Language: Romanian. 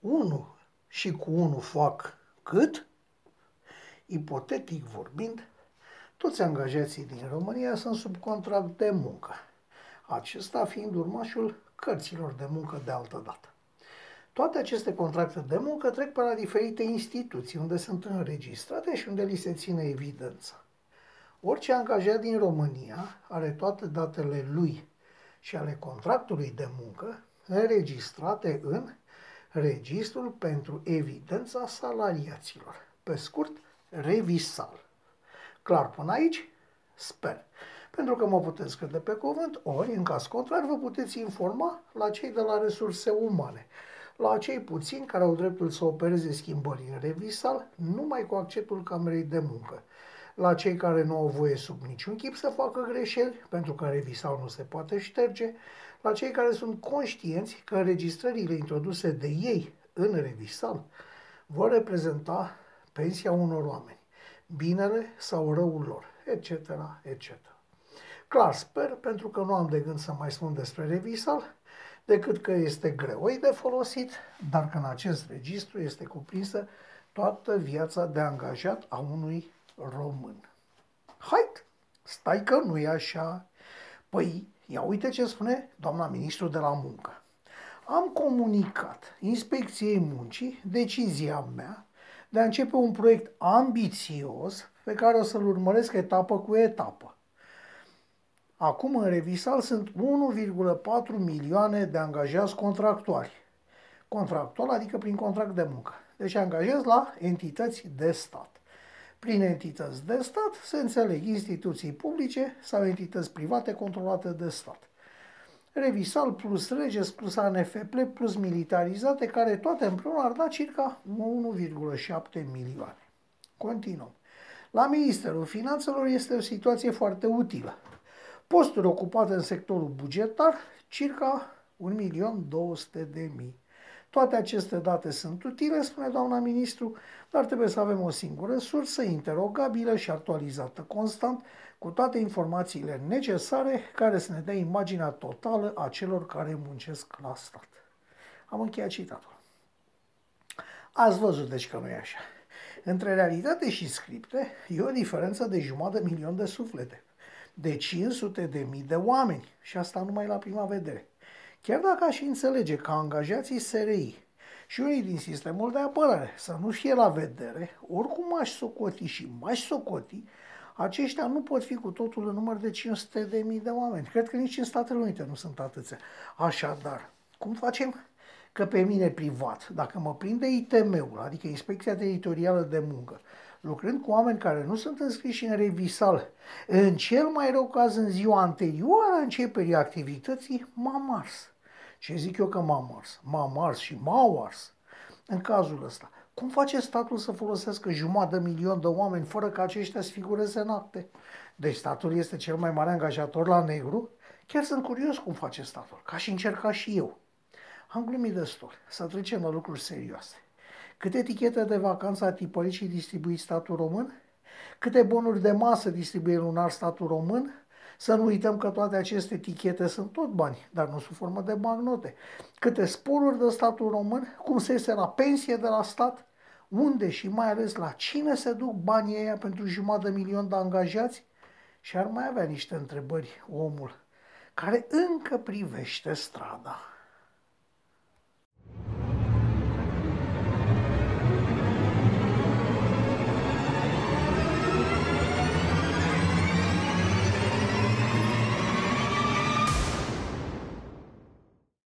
1 și cu 1 fac cât? Ipotetic vorbind, toți angajații din România sunt sub contract de muncă, acesta fiind urmașul cărților de muncă de altă dată. Toate aceste contracte de muncă trec pe la diferite instituții unde sunt înregistrate și unde li se ține evidența. Orice angajat din România are toate datele lui și ale contractului de muncă înregistrate în Registrul pentru Evidența Salariaților, pe scurt Revisal. Clar până aici? Sper. Pentru că mă puteți crede pe cuvânt, ori, în caz contrar, vă puteți informa la cei de la Resurse Umane, la cei puțini care au dreptul să opereze schimbări în Revisal, numai cu acceptul Camerei de Muncă, la cei care nu au voie sub niciun chip să facă greșeli, pentru că Revisal nu se poate șterge, la cei care sunt conștienți că înregistrările introduse de ei în Revisal vor reprezenta pensia unor oameni, binele sau răul lor, etc., etc. Clar sper, pentru că nu am de gând să mai spun despre Revisal, decât că este greoi de folosit, dar că în acest registru este cuprinsă toată viața de angajat a unui român. Haid, stai că nu e așa. Păi, ia uite ce spune doamna ministru de la muncă. Am comunicat Inspecției Muncii decizia mea de a începe un proiect ambițios pe care o să-l urmăresc etapă cu etapă. Acum în Revisal sunt 1,4 milioane de angajați contractuali. Contractual adică prin contract de muncă. Deci angajați la entități de stat. Prin entități de stat se înțeleg instituții publice sau entități private controlate de stat. Revisal plus Reges plus ANFP plus militarizate, care toate împreună ar da circa 1,7 milioane. Continuăm. La Ministerul Finanțelor este o situație foarte utilă. Posturi ocupate în sectorul bugetar, circa 1.200.000. Toate aceste date sunt utile, spune doamna ministru, dar trebuie să avem o singură sursă, interogabilă și actualizată constant, cu toate informațiile necesare, care să ne dea imaginea totală a celor care muncesc la stat. Am încheiat citatul. Ați văzut deci că nu e așa. Între realitate și scripte e o diferență de 1.5 milion de suflete, de 500.000 de oameni, și asta numai la prima vedere. Chiar dacă aș înțelege că angajații SRI și unii din sistemul de apărare să nu fie la vedere, oricum aș socoti și m-aș socoti, aceștia nu pot fi cu totul în număr de 500.000 de oameni. Cred că nici în Statele Unite nu sunt atâția. Așadar, cum facem? Că pe mine privat, dacă mă prinde ITM-ul, adică Inspecția Teritorială de Muncă, lucrând cu oameni care nu sunt înscriși în Revisal, în cel mai rău caz în ziua anterioară începerii activității, m-am ars. Ce zic eu că m-am ars? M-am ars și m-au ars. În cazul ăsta, cum face statul să folosească 1.5 milion de oameni fără ca aceștia să figureze în acte? Deci statul este cel mai mare angajator la negru? Chiar sunt curios cum face statul, că aș încerca și eu. Am glumit destul, să trecem la lucruri serioase. Câte etichete de vacanță a tipărit și distribuit statul român? Câte bonuri de masă distribuie lunar statul român? Să nu uităm că toate aceste etichete sunt tot bani, dar nu sub formă de bancnote. Câte sporuri dă statul român? Cum se iese la pensie de la stat? Unde și mai ales la cine se duc banii ăia pentru 1.5 milion de angajați? Și ar mai avea niște întrebări omul care încă privește strada.